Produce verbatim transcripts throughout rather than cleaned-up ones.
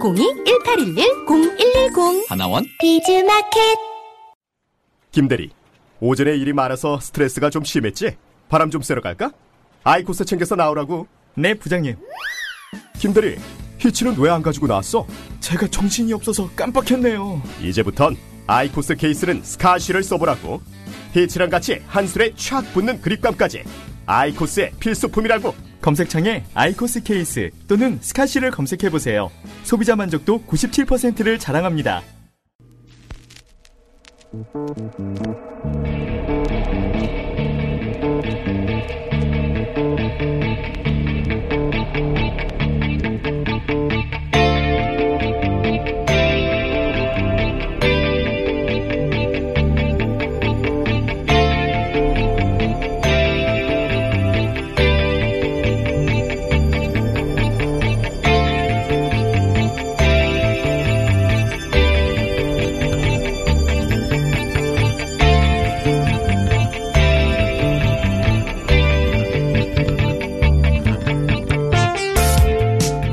공이 일팔일일 공일일공. 하나원 비즈마켓. 김대리, 오전에 일이 많아서 스트레스가 좀 심했지? 바람 좀 쐬러 갈까? 아이코스 챙겨서 나오라고. 네, 부장님. 김대리, 히치는 왜 안 가지고 나왔어? 제가 정신이 없어서 깜빡했네요. 이제부턴 아이코스 케이스는 스카시를 써보라고. 히치랑 같이 한술에 촥 붙는 그립감까지 아이코스의 필수품이라고. 검색창에 아이코스 케이스 또는 스카시를 검색해보세요. 소비자 만족도 구십칠 퍼센트를 자랑합니다.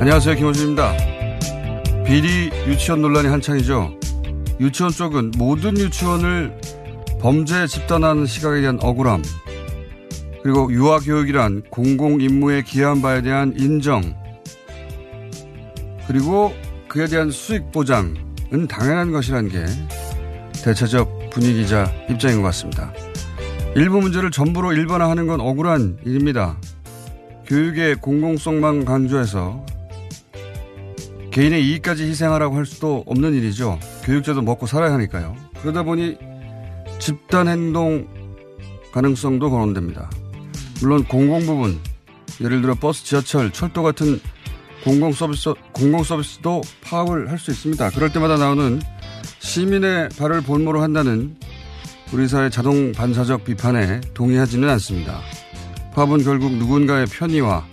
안녕하세요, 김호준입니다. 비리 유치원 논란이 한창이죠. 유치원 쪽은 모든 유치원을 범죄 집단화하는 시각에 대한 억울함, 그리고 유아교육이란 공공임무에 기여한 바에 대한 인정, 그리고 그에 대한 수익 보장은 당연한 것이라는 게 대체적 분위기자 입장인 것 같습니다. 일부 문제를 전부로 일반화하는 건 억울한 일입니다. 교육의 공공성만 강조해서 개인의 이익까지 희생하라고 할 수도 없는 일이죠. 교육자도 먹고 살아야 하니까요. 그러다 보니 집단행동 가능성도 거론됩니다. 물론 공공부분, 예를 들어 버스, 지하철, 철도 같은 공공서비스, 공공서비스도 파업을 할 수 있습니다. 그럴 때마다 나오는 시민의 발을 볼모로 한다는 우리 사회 자동 반사적 비판에 동의하지는 않습니다. 파업은 결국 누군가의 편의와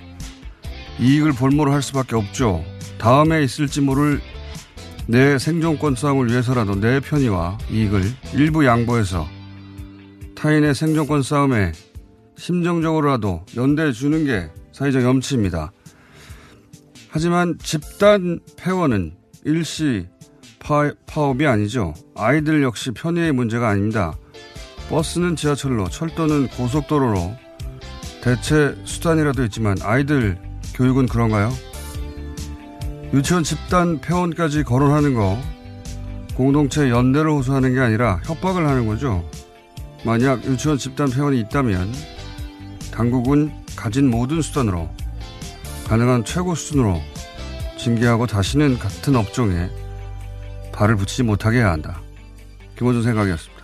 이익을 볼모로 할 수밖에 없죠. 다음에 있을지 모를 내 생존권 싸움을 위해서라도 내 편의와 이익을 일부 양보해서 타인의 생존권 싸움에 심정적으로라도 연대해 주는 게 사회적 염치입니다. 하지만 집단 폐원은 일시 파, 파업이 아니죠. 아이들 역시 편의의 문제가 아닙니다. 버스는 지하철로, 철도는 고속도로로 대체 수단이라도 있지만 아이들 교육은 그런가요? 유치원 집단 폐원까지 거론하는 거 공동체 연대를 호소하는 게 아니라 협박을 하는 거죠. 만약 유치원 집단 폐원이 있다면 당국은 가진 모든 수단으로 가능한 최고 수준으로 징계하고 다시는 같은 업종에 발을 붙이지 못하게 해야 한다. 김원준 생각이었습니다.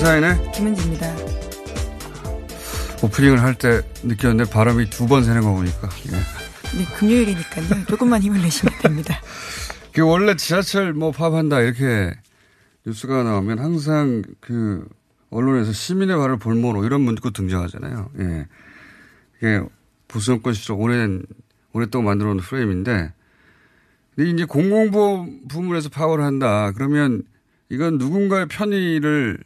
사인의 김은지입니다. 오프닝을 할 때 느꼈는데 바람이 두 번 새는 거 보니까. 예. 네, 금요일이니까요. 조금만 힘을 내시면 됩니다. 그 원래 지하철 뭐 파업한다 이렇게 뉴스가 나오면 항상 그 언론에서 시민의 발을 볼모로 이런 문구 등장하잖아요. 예. 이게 보수정권 시절 오랜 오랫동안 만들어온 프레임인데, 근데 이제 공공보험 부문에서 파업을 한다 그러면 이건 누군가의 편의를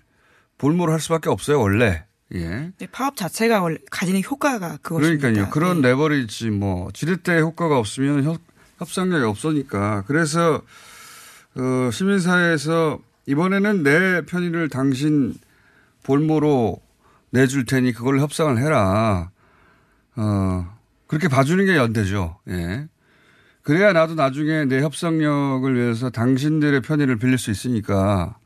볼모로 할 수밖에 없어요, 원래. 예. 네, 파업 자체가 원래 가지는 효과가 그것입니다. 그러니까요. 그런 네. 레버리지 뭐 지렛대의 효과가 없으면 협, 협상력이 없으니까. 그래서 어, 시민사회에서 이번에는 내 편의를 당신 볼모로 내줄 테니 그걸 협상을 해라. 어, 그렇게 봐주는 게 연대죠. 예. 그래야 나도 나중에 내 협상력을 위해서 당신들의 편의를 빌릴 수 있으니까.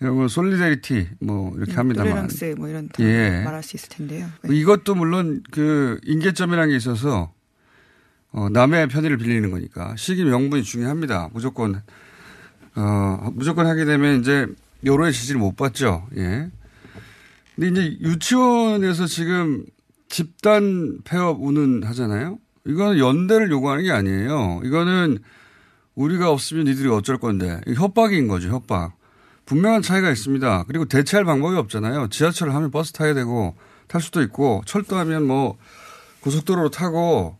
이런 건 솔리데리티 뭐 이렇게 음, 합니다만. 톨레랑스 뭐 이런 단어 예. 말할 수 있을 텐데요. 네. 이것도 물론 그 인계점이라는 게 있어서 어, 남의 편의를 빌리는 거니까 시기 명분이 중요합니다. 무조건 어, 무조건 하게 되면 이제 여론의 지지를 못 받죠. 예. 근데 이제 유치원에서 지금 집단 폐업 운운 하잖아요. 이거는 연대를 요구하는 게 아니에요. 이거는 우리가 없으면 니들이 어쩔 건데. 협박인 거죠, 협박. 분명한 차이가 있습니다. 그리고 대체할 방법이 없잖아요. 지하철을 하면 버스 타야 되고 탈 수도 있고 철도하면 뭐 고속도로로 타고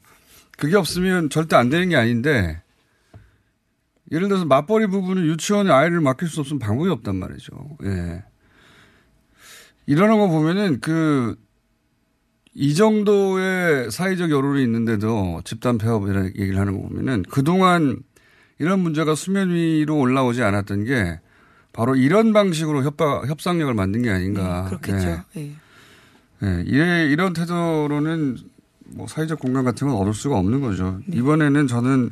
그게 없으면 절대 안 되는 게 아닌데 예를 들어서 맞벌이 부부는 유치원에 아이를 맡길 수 없으면 방법이 없단 말이죠. 예. 이러는 거 보면은 그 이 정도의 사회적 여론이 있는데도 집단 폐업이라는 얘기를 하는 거 보면은 그동안 이런 문제가 수면 위로 올라오지 않았던 게 바로 이런 방식으로 협박, 협상력을 만든 게 아닌가. 네, 그렇겠죠. 예. 예. 예. 이런 태도로는 뭐 사회적 공감 같은 건 얻을 수가 없는 거죠. 네. 이번에는 저는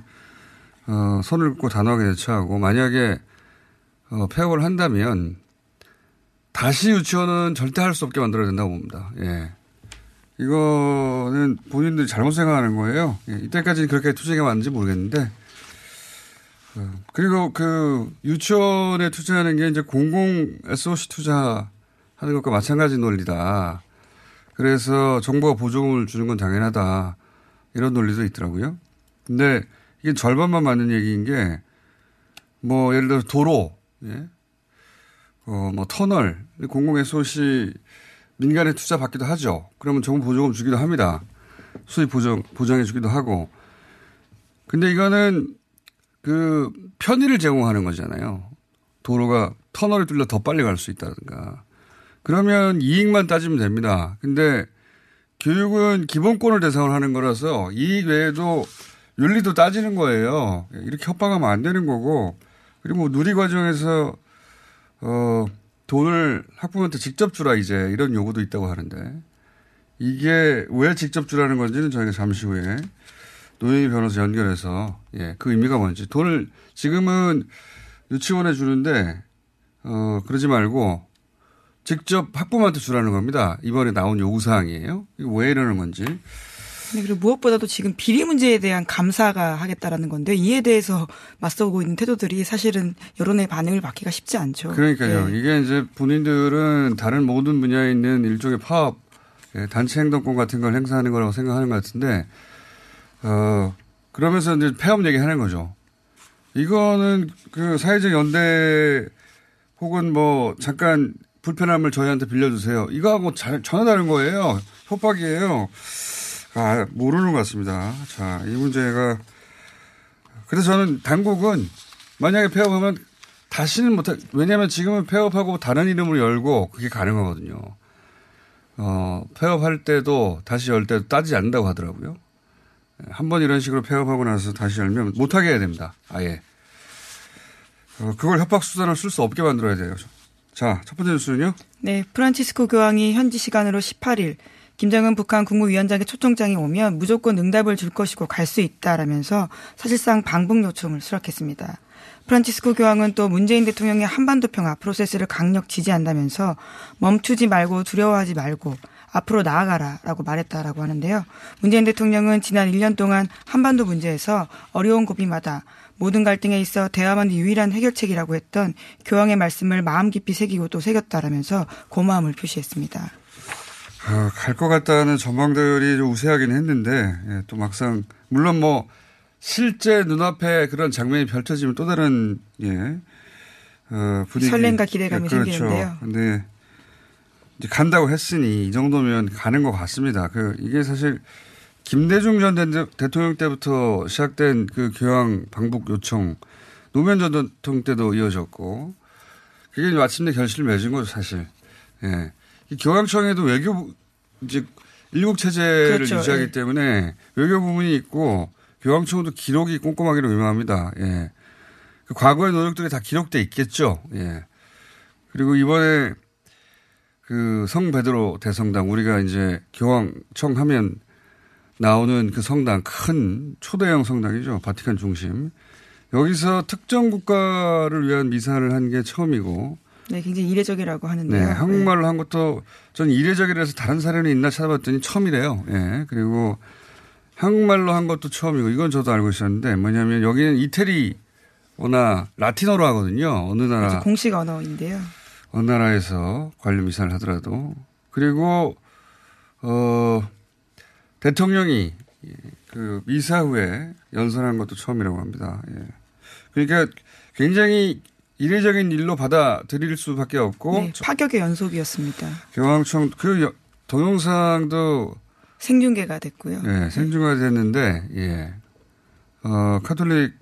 어, 손을 긋고 단호하게 대처하고 만약에 어, 폐업을 한다면 다시 유치원은 절대 할 수 없게 만들어야 된다고 봅니다. 예. 이거는 본인들이 잘못 생각하는 거예요. 예. 이때까지는 그렇게 투쟁이 많은지 모르겠는데 그리고 그 유치원에 투자하는 게 이제 공공 에스오씨 투자하는 것과 마찬가지 논리다. 그래서 정부가 보조금을 주는 건 당연하다. 이런 논리도 있더라고요. 근데 이게 절반만 맞는 얘기인 게 뭐 예를 들어 도로, 예? 어, 뭐 터널, 공공 에스오씨 민간에 투자 받기도 하죠. 그러면 정부 보조금 주기도 합니다. 수입 보정, 보장해 주기도 하고. 근데 이거는 그 편의를 제공하는 거잖아요. 도로가 터널을 뚫려 더 빨리 갈 수 있다든가. 그러면 이익만 따지면 됩니다. 근데 교육은 기본권을 대상으로 하는 거라서 이익 외에도 윤리도 따지는 거예요. 이렇게 협박하면 안 되는 거고. 그리고 누리 과정에서 어 돈을 학부모한테 직접 주라 이제 이런 요구도 있다고 하는데 이게 왜 직접 주라는 건지는 저희가 잠시 후에 노영희 변호사 연결해서, 예, 그 의미가 뭔지. 돈을 지금은 유치원에 주는데, 어, 그러지 말고 직접 학부모한테 주라는 겁니다. 이번에 나온 요구사항이에요. 이거 왜 이러는 건지. 네, 그리고 무엇보다도 지금 비리 문제에 대한 감사가 하겠다라는 건데, 이에 대해서 맞서고 있는 태도들이 사실은 여론의 반응을 받기가 쉽지 않죠. 그러니까요. 예. 이게 이제 본인들은 다른 모든 분야에 있는 일종의 파업, 예, 단체 행동권 같은 걸 행사하는 거라고 생각하는 것 같은데, 어, 그러면서 이제 폐업 얘기하는 거죠. 이거는 그 사회적 연대 혹은 뭐 잠깐 불편함을 저희한테 빌려주세요. 이거하고 잘, 전혀 다른 거예요. 협박이에요. 아, 모르는 것 같습니다. 자, 이 문제가. 그래서 저는 당국은 만약에 폐업하면 다시는 못하, 왜냐하면 지금은 폐업하고 다른 이름을 열고 그게 가능하거든요. 어, 폐업할 때도 다시 열 때도 따지지 않는다고 하더라고요. 한 번 이런 식으로 폐업하고 나서 다시 열면 못하게 해야 됩니다. 아예. 그걸 협박 수단을 쓸 수 없게 만들어야 돼요. 자, 첫 번째 뉴스는요. 네, 프란치스코 교황이 현지 시간으로 십팔 일 김정은 북한 국무위원장의 초청장이 오면 무조건 응답을 줄 것이고 갈 수 있다라면서 사실상 방북 요청을 수락했습니다. 프란치스코 교황은 또 문재인 대통령의 한반도 평화 프로세스를 강력 지지한다면서 멈추지 말고 두려워하지 말고 앞으로 나아가라라고 말했다라고 하는데요. 문재인 대통령은 지난 일 년 동안 한반도 문제에서 어려운 고비마다 모든 갈등에 있어 대화만 유일한 해결책이라고 했던 교황의 말씀을 마음 깊이 새기고 또 새겼다라면서 고마움을 표시했습니다. 아, 갈 것 같다는 전망들이 좀 우세하긴 했는데 예, 또 막상 물론 뭐 실제 눈앞에 그런 장면이 펼쳐지면 또 다른 예, 어, 분위기. 설렘과 기대감이 예, 그렇죠. 생기는데요. 네. 간다고 했으니 이 정도면 가는 것 같습니다. 그 이게 사실 김대중 전 대통령 때부터 시작된 그 교황 방북 요청, 노무현 전 대통령 때도 이어졌고 그게 마침내 결실을 맺은 거죠 사실. 예, 이 교황청에도 외교 이제 일국 체제를 그렇죠. 유지하기 예. 때문에 외교 부문이 있고 교황청도 기록이 꼼꼼하기로 유명합니다. 예, 그 과거의 노력들이 다 기록돼 있겠죠. 예, 그리고 이번에 그 성 베드로 대성당 우리가 이제 교황청 하면 나오는 그 성당 큰 초대형 성당이죠. 바티칸 중심. 여기서 특정 국가를 위한 미사를 한 게 처음이고. 네. 굉장히 이례적이라고 하는데요. 네, 한국말로 네. 한 것도 전 이례적이라서 다른 사례는 있나 찾아봤더니 처음이래요. 예. 네, 그리고 한국말로 한 것도 처음이고 이건 저도 알고 있었는데 뭐냐면 여기는 이태리 어나 라틴어로 하거든요. 어느 나라. 공식 언어인데요. 어느 나라에서 관료 미사를 하더라도. 그리고 어, 대통령이 그 미사 후에 연설한 것도 처음이라고 합니다. 예. 그러니까 굉장히 이례적인 일로 받아들일 수밖에 없고. 네, 파격의 연속이었습니다. 경황청 그 동영상도 생중계가 됐고요. 예, 생중계가 됐는데 예. 어, 카톨릭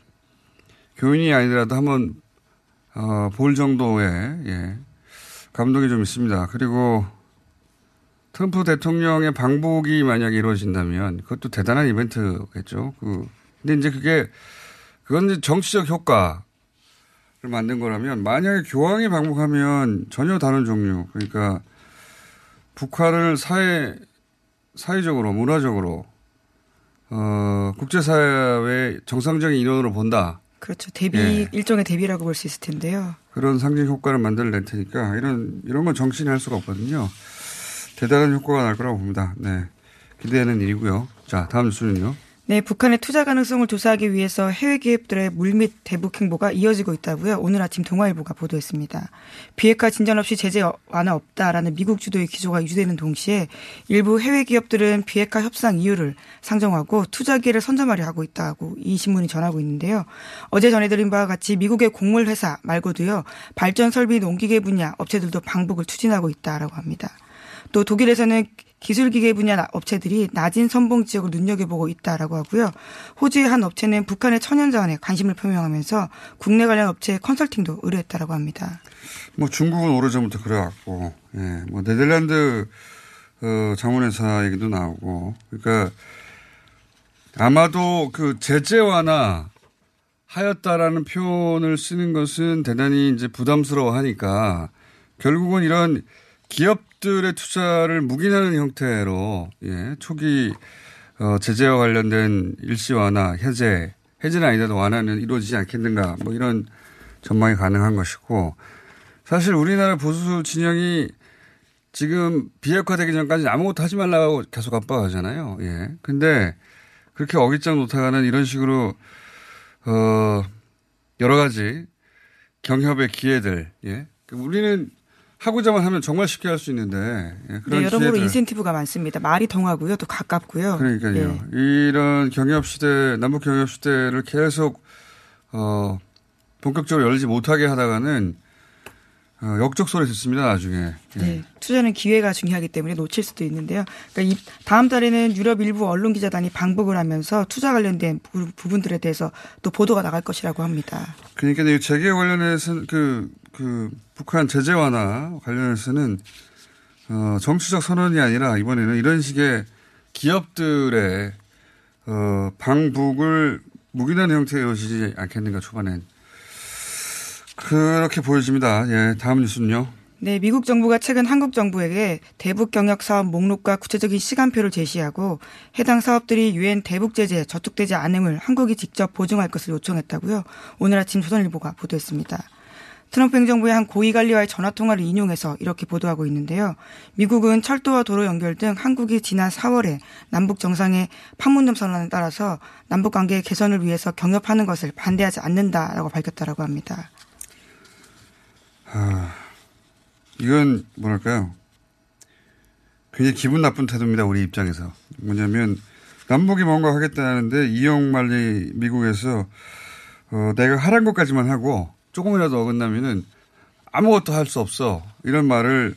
교인이 아니더라도 한번 어, 볼 정도의 예, 감동이 좀 있습니다. 그리고 트럼프 대통령의 방북이 만약에 이루어진다면 그것도 대단한 이벤트겠죠. 그, 근데 이제 그게 그건 이제 정치적 효과를 만든 거라면 만약에 교황이 방북하면 전혀 다른 종류. 그러니까 북한을 사회 사회적으로 문화적으로 어, 국제사회의 정상적인 인원으로 본다. 그렇죠. 대비, 예. 일종의 대비라고 볼 수 있을 텐데요. 그런 상징 효과를 만들어낼 테니까 이런, 이런 건 정신이 할 수가 없거든요. 대단한 효과가 날 거라고 봅니다. 네. 기대하는 일이고요. 자, 다음 뉴스는요. 네, 북한의 투자 가능성을 조사하기 위해서 해외 기업들의 물밑 대북 행보가 이어지고 있다고요. 오늘 아침 동아일보가 보도했습니다. 비핵화 진전 없이 제재 완화 없다라는 미국 주도의 기조가 유지되는 동시에 일부 해외 기업들은 비핵화 협상 이유를 상정하고 투자 기회를 선점하려 하고 있다고 이 신문이 전하고 있는데요. 어제 전해드린 바와 같이 미국의 곡물 회사 말고도요. 발전 설비 농기계 분야 업체들도 방북을 추진하고 있다라고 합니다. 또 독일에서는 기술기계 분야 업체들이 낮은 선봉 지역을 눈여겨보고 있다라고 하고요. 호주의 한 업체는 북한의 천연자원에 관심을 표명하면서 국내 관련 업체의 컨설팅도 의뢰했다라고 합니다. 뭐 중국은 오래전부터 그래왔고, 예, 뭐 네덜란드 어, 자원회사 얘기도 나오고, 그러니까 아마도 그 제재 완화 하였다라는 표현을 쓰는 것은 대단히 이제 부담스러워하니까 결국은 이런 기업 들의 투자를 묵인하는 형태로 예, 초기 어, 제재와 관련된 일시 완화, 해제, 해제는 아니라도 완화는 이루어지지 않겠는가 뭐 이런 전망이 가능한 것이고 사실 우리나라 보수 진영이 지금 비핵화되기 전까지 아무것도 하지 말라고 계속 압박하잖아요. 예. 근데 그렇게 어깃장 놓다가는 이런 식으로 어, 여러 가지 경협의 기회들 예. 우리는 하고자만 하면 정말 쉽게 할 수 있는데 예, 그런 네, 여러모로 인센티브가 많습니다. 말이 통하고요. 또 가깝고요. 그러니까요. 예. 이런 경협시대 남북 경협시대를 계속 어, 본격적으로 열지 못하게 하다가는 어, 역적 소리 듣습니다. 나중에. 예. 네, 투자는 기회가 중요하기 때문에 놓칠 수도 있는데요. 그러니까 이, 다음 달에는 유럽 일부 언론 기자단이 방북을 하면서 투자 관련된 부, 부분들에 대해서 또 보도가 나갈 것이라고 합니다. 그러니까 이 재계 관련해서는 그 그 북한 제재 완화 관련해서는 어, 정치적 선언이 아니라 이번에는 이런 식의 기업들의 어, 방북을 묵인하는 형태에 이루어지지 않겠는가 초반엔 그렇게 보여집니다. 예, 다음 뉴스는요. 네, 미국 정부가 최근 한국 정부에게 대북 경협 사업 목록과 구체적인 시간표를 제시하고 해당 사업들이 유엔 대북 제재에 저촉되지 않음을 한국이 직접 보증할 것을 요청했다고요. 오늘 아침 조선일보가 보도했습니다. 트럼프 행정부의 한 고위관리와의 전화통화를 인용해서 이렇게 보도하고 있는데요. 미국은 철도와 도로 연결 등 한국이 지난 사월에 남북정상의 판문점 선언에 따라서 남북관계 개선을 위해서 경협하는 것을 반대하지 않는다라고 밝혔다라고 합니다. 아, 이건 뭐랄까요. 굉장히 기분 나쁜 태도입니다. 우리 입장에서. 뭐냐면 남북이 뭔가 하겠다는데 이용말리 미국에서 어, 내가 하란 것까지만 하고 조금이라도 어긋나면은 아무것도 할 수 없어. 이런 말을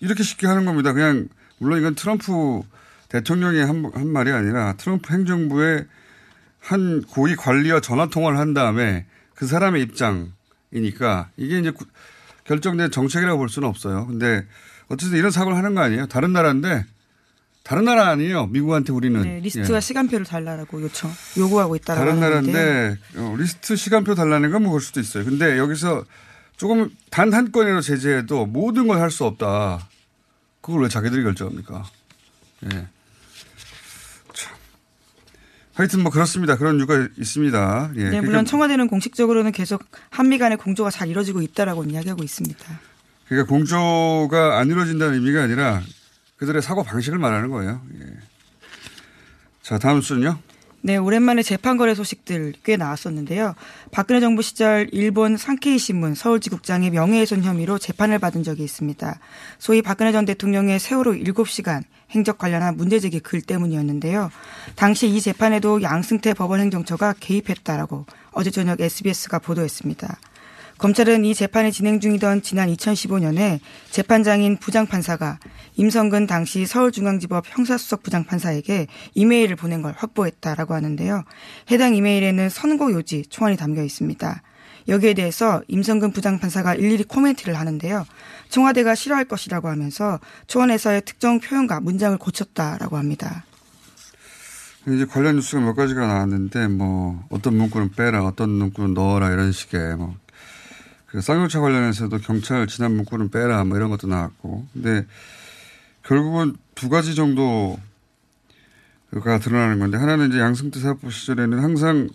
이렇게 쉽게 하는 겁니다. 그냥, 물론 이건 트럼프 대통령의 한, 한 말이 아니라 트럼프 행정부의 한 고위 관리와 전화통화를 한 다음에 그 사람의 입장이니까 이게 이제 결정된 정책이라고 볼 수는 없어요. 근데 어쨌든 이런 사고를 하는 거 아니에요. 다른 나라인데 다른 나라 아니에요. 미국한테 우리는. 네, 리스트와 예. 시간표를 달라고 요청, 요구하고 있다라고 다른 나라인데 어, 리스트 시간표 달라는 건 뭐 그럴 수도 있어요. 근데 여기서 조금 단 한 건이라도 제재해도 모든 걸 할 수 없다. 그걸 왜 자기들이 결정합니까? 예. 참. 하여튼 뭐 그렇습니다. 그런 이유가 있습니다. 예. 네, 물론 그러니까 청와대는 공식적으로는 계속 한미 간의 공조가 잘 이루어지고 있다라고 이야기하고 있습니다. 그러니까 공조가 안 이루어진다는 의미가 아니라 그들의 사고 방식을 말하는 거예요. 예. 자, 다음 순요. 네, 오랜만에 재판거래 소식들 꽤 나왔었는데요. 박근혜 정부 시절 일본 산케이신문 서울지국장의 명예훼손 혐의로 재판을 받은 적이 있습니다. 소위 박근혜 전 대통령의 세월호 일곱 시간 행적 관련한 문제제기 글 때문이었는데요. 당시 이 재판에도 양승태 법원행정처가 개입했다라고 어제 저녁 에스비에스가 보도했습니다. 검찰은 이 재판이 진행 중이던 지난 이천십오 년에 재판장인 부장판사가 임성근 당시 서울중앙지법 형사수석 부장판사에게 이메일을 보낸 걸 확보했다라고 하는데요. 해당 이메일에는 선고 요지 초안이 담겨 있습니다. 여기에 대해서 임성근 부장판사가 일일이 코멘트를 하는데요. 청와대가 싫어할 것이라고 하면서 초안에서의 특정 표현과 문장을 고쳤다라고 합니다. 이제 관련 뉴스가 몇 가지가 나왔는데 뭐 어떤 문구는 빼라, 어떤 문구는 넣어라 이런 식의 뭐. 그 쌍용차 관련해서도 경찰 지난 문구는 빼라 뭐 이런 것도 나왔고, 근데 결국은 두 가지 정도가 드러나는 건데, 하나는 이제 양승태 사법부 시절에는 항상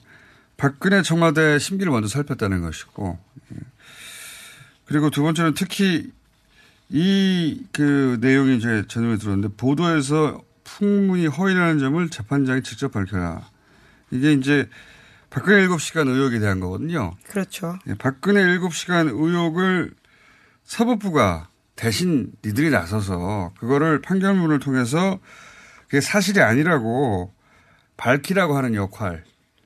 박근혜 청와대 심기를 먼저 살폈다는 것이고, 그리고 두 번째는 특히 이 그 내용이 이제 전후에 들었는데 보도에서 풍문이 허위라는 점을 재판장이 직접 밝혀라. 이게 이제 박근혜 일곱 시간 의혹에 대한 거거든요. 그렇죠. 박근혜 일곱 시간 의혹을 사법부가 대신 니들이 나서서 그거를 판결문을 통해서 그게 사실이 아니라고 밝히라고 하는 역할을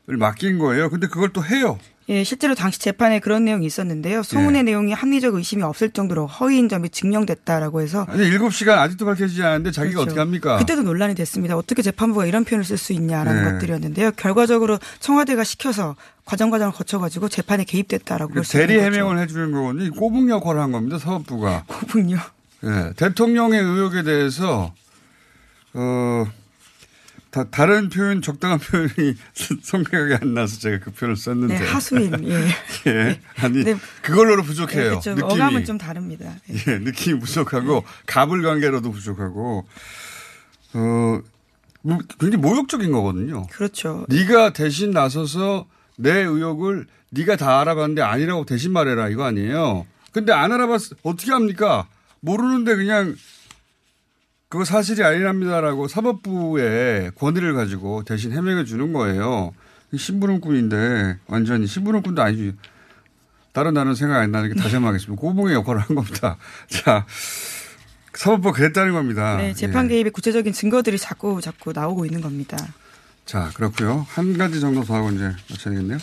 맡긴 거예요. 근데 그걸 또 해요. 예, 실제로 당시 재판에 그런 내용이 있었는데요. 소문의 예. 내용이 합리적 의심이 없을 정도로 허위인 점이 증명됐다라고 해서. 아니, 일곱 시간 아직도 밝혀지지 않았는데 자기가 그렇죠. 어떻게 합니까? 그때도 논란이 됐습니다. 어떻게 재판부가 이런 표현을 쓸 수 있냐라는 예. 것들이었는데요. 결과적으로 청와대가 시켜서 과정과정을 거쳐가지고 재판에 개입됐다라고. 그러니까 대리 해명을 해주는 거거든요. 꼬붕 역할을 한 겁니다. 사법부가. 꼬붕요? 예, 대통령의 의혹에 대해서 어. 다, 다른 표현, 적당한 표현이 생각이 안 나서 제가 그 표현을 썼는데. 네, 하수인. 예. 예. 아니, 네. 그걸로도 부족해요. 네, 느낌이. 어감은 좀 다릅니다. 예, 예 느낌이 부족하고, 네. 가불관계로도 부족하고, 어, 굉장히 모욕적인 거거든요. 그렇죠. 네가 대신 나서서 내 의혹을 네가 다 알아봤는데 아니라고 대신 말해라 이거 아니에요. 근데 안 알아봤어. 어떻게 합니까? 모르는데 그냥 그거 사실이 아니랍니다라고 사법부의 권위를 가지고 대신 해명해 주는 거예요. 심부름꾼인데 완전히 심부름꾼도 아니지. 다른 다른 생각 안 나는 게 다시 한번 하겠습니다. 꼬붕의 역할을 한 겁니다. 자, 사법부가 그랬다는 겁니다. 네, 재판 개입의 예. 구체적인 증거들이 자꾸 자꾸 나오고 있는 겁니다. 자, 그렇고요. 한 가지 정도 더 하고 이제 마쳐야겠네요.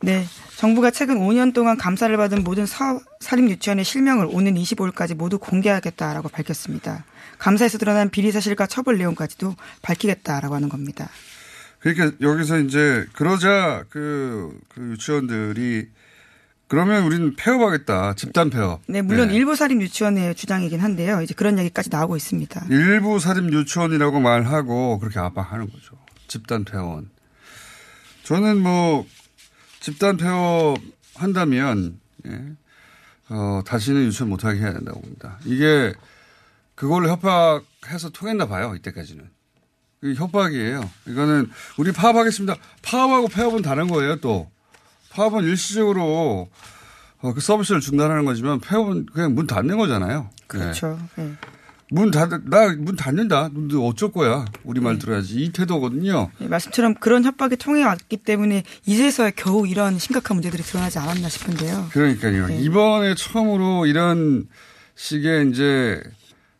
네. 정부가 최근 오 년 동안 감사를 받은 모든 사, 사립유치원의 실명을 오는 이십오일까지 모두 공개하겠다라고 밝혔습니다. 감사에서 드러난 비리 사실과 처벌 내용까지도 밝히겠다라고 하는 겁니다. 그러니까 여기서 이제 그러자 그, 그 유치원들이 그러면 우리는 폐업하겠다. 집단 폐업. 네, 물론 네. 일부 사립 유치원의 주장이긴 한데요. 이제 그런 얘기까지 나오고 있습니다. 일부 사립 유치원이라고 말하고 그렇게 압박하는 거죠. 집단 폐원. 저는 뭐 집단 폐업한다면 예. 어, 다시는 유치원 못하게 해야 된다고 봅니다. 이게 그걸로 협박해서 통했나 봐요. 이때까지는. 이게 협박이에요. 이거는 우리 파업하겠습니다. 파업하고 폐업은 다른 거예요. 또. 파업은 일시적으로 어, 그 서비스를 중단하는 거지만 폐업은 그냥 문 닫는 거잖아요. 그렇죠. 예. 네. 문 닫, 나 문 닫는다. 너 어쩔 거야. 우리말 네. 들어야지. 이 태도거든요. 네, 말씀처럼 그런 협박이 통해왔기 때문에 이제서야 겨우 이런 심각한 문제들이 드러나지 않았나 싶은데요. 그러니까요. 네. 이번에 처음으로 이런 식의 이제,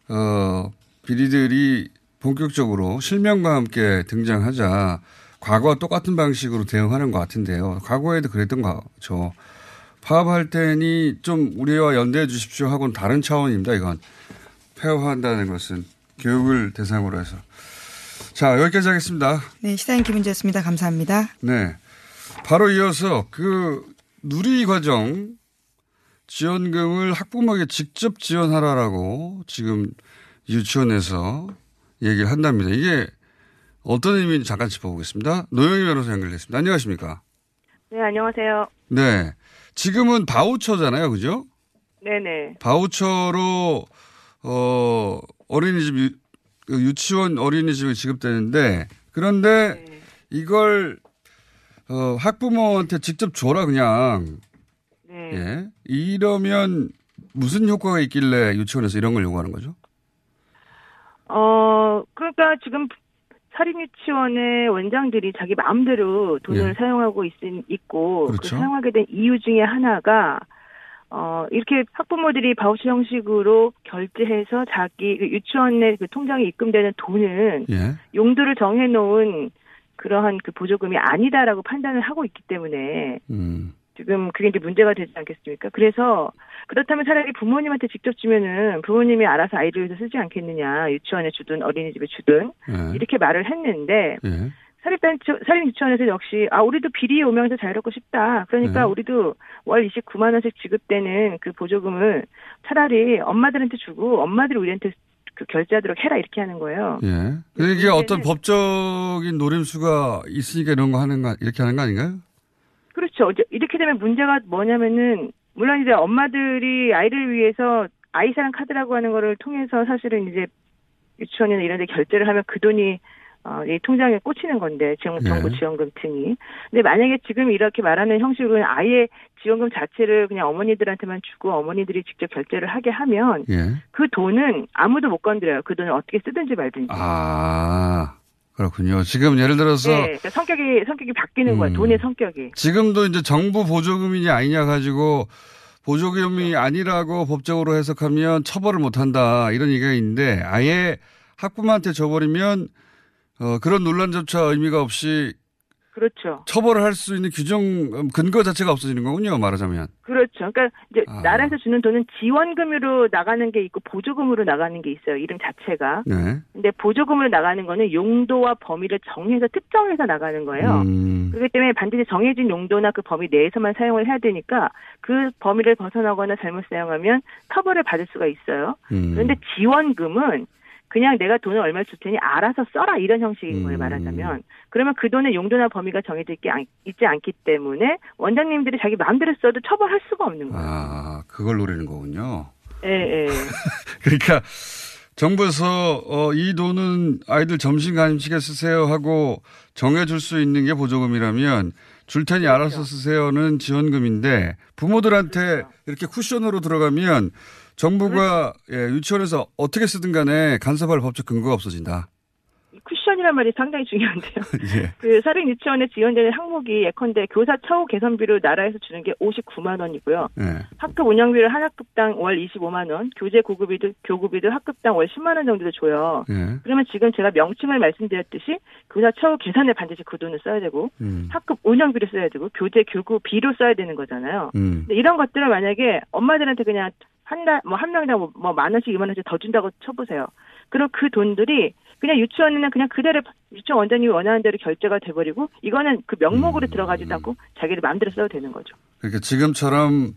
어, 비리들이 본격적으로 실명과 함께 등장하자 과거와 똑같은 방식으로 대응하는 것 같은데요. 과거에도 그랬던 거죠. 파업할 때니 좀 우리와 연대해 주십시오 하고는 다른 차원입니다. 이건. 폐업한다는 것은 교육을 대상으로 해서. 자, 여기까지 하겠습니다. 네, 시사인 김은지였습니다. 감사합니다. 네, 바로 이어서 그 누리과정 지원금을 학부모에게 직접 지원하라라고 지금 유치원에서 얘기를 한답니다. 이게 어떤 의미인지 잠깐 짚어보겠습니다. 노영희 변호사 연결됐습니다. 안녕하십니까? 네, 안녕하세요. 네, 지금은 바우처잖아요, 그죠? 네, 네. 바우처로 어, 어린이집, 유, 유치원 어린이집이 지급되는데, 그런데 네. 이걸, 어, 학부모한테 직접 줘라, 그냥. 네. 예. 이러면 무슨 효과가 있길래 유치원에서 이런 걸 요구하는 거죠? 어, 그러니까 지금 사립유치원의 원장들이 자기 마음대로 돈을 예. 사용하고 있, 있고 그렇죠. 사용하게 된 이유 중에 하나가 어, 이렇게 학부모들이 바우처 형식으로 결제해서 자기 유치원의 그 통장에 입금되는 돈은 예. 용도를 정해놓은 그러한 그 보조금이 아니다라고 판단을 하고 있기 때문에 음. 지금 그게 이제 문제가 되지 않겠습니까? 그래서 그렇다면 차라리 부모님한테 직접 주면은 부모님이 알아서 아이를 위해서 쓰지 않겠느냐, 유치원에 주든 어린이집에 주든 예. 이렇게 말을 했는데 예. 사립유치원에서 역시 아 우리도 비리 오명에서 자유롭고 싶다. 그러니까 네. 우리도 월 이십구만 원씩 지급되는 그 보조금을 차라리 엄마들한테 주고 엄마들이 우리한테 그 결제하도록 해라 이렇게 하는 거예요. 예. 이게 어떤 법적인 노림수가 있으니까 이런 거 하는 거 이렇게 하는 거 아닌가요? 그렇죠. 이렇게 되면 문제가 뭐냐면은 물론 이제 엄마들이 아이를 위해서 아이사랑 카드라고 하는 거를 통해서 사실은 이제 유치원이나 이런 데 결제를 하면 그 돈이 어, 이 통장에 꽂히는 건데, 지금 정부 지원금 등이. 근데 만약에 지금 이렇게 말하는 형식으로는 아예 지원금 자체를 그냥 어머니들한테만 주고 어머니들이 직접 결제를 하게 하면 예. 그 돈은 아무도 못 건드려요. 그 돈을 어떻게 쓰든지 말든지. 아, 그렇군요. 지금 예를 들어서. 네, 그러니까 성격이, 성격이 바뀌는 음, 거예요. 돈의 성격이. 지금도 이제 정부 보조금이냐 아니냐 가지고 보조금이 네. 아니라고 법적으로 해석하면 처벌을 못 한다. 이런 얘기가 있는데 아예 학부모한테 줘버리면 어, 그런 논란조차 의미가 없이. 그렇죠. 처벌을 할 수 있는 규정, 근거 자체가 없어지는 거군요, 말하자면. 그렇죠. 그러니까, 이제, 아. 나라에서 주는 돈은 지원금으로 나가는 게 있고, 보조금으로 나가는 게 있어요, 이름 자체가. 네. 근데 보조금으로 나가는 거는 용도와 범위를 정해서, 특정해서 나가는 거예요. 음. 그렇기 때문에 반드시 정해진 용도나 그 범위 내에서만 사용을 해야 되니까, 그 범위를 벗어나거나 잘못 사용하면 처벌을 받을 수가 있어요. 음. 그런데 지원금은, 그냥 내가 돈을 얼마 줄 테니 알아서 써라 이런 형식인 거예요, 말하자면. 그러면 그 돈의 용도나 범위가 정해져 있기, 있지 않기 때문에 원장님들이 자기 마음대로 써도 처벌할 수가 없는 거예요. 아, 그걸 노리는 거군요. 예, 예. 그러니까 정부에서 어, 이 돈은 아이들 점심 간식에 쓰세요 하고 정해줄 수 있는 게 보조금이라면 줄 테니 그렇죠. 알아서 쓰세요는 지원금인데 부모들한테 그렇죠. 이렇게 쿠션으로 들어가면 정부가 예, 유치원에서 어떻게 쓰든 간에 간섭할 법적 근거가 없어진다. 쿠션이란 말이 상당히 중요한데요. 예. 그 사립 유치원에 지원되는 항목이 예컨대 교사 처우 개선비로 나라에서 주는 게 오십구만 원이고요. 예. 학급 운영비를 한 학급당 월 이십오만 원, 교재 고급비도 교구비도 학급당 월 십만 원 정도 줘요. 예. 그러면 지금 제가 명칭을 말씀드렸듯이 교사 처우 개선에 반드시 그 돈을 써야 되고 음. 학급 운영비를 써야 되고 교재 교구비로 써야 되는 거잖아요. 음. 근데 이런 것들을 만약에 엄마들한테 그냥 한 달, 뭐, 한 명당 뭐, 뭐, 만 원씩, 이만 원씩 더 준다고 쳐보세요. 그럼 그 돈들이 그냥 유치원에는 그냥 그대로 유치원 원장님이 원하는 대로 결제가 돼버리고, 이거는 그 명목으로 음, 들어가지도 않고 자기들 마음대로 써도 되는 거죠. 그러니까 지금처럼,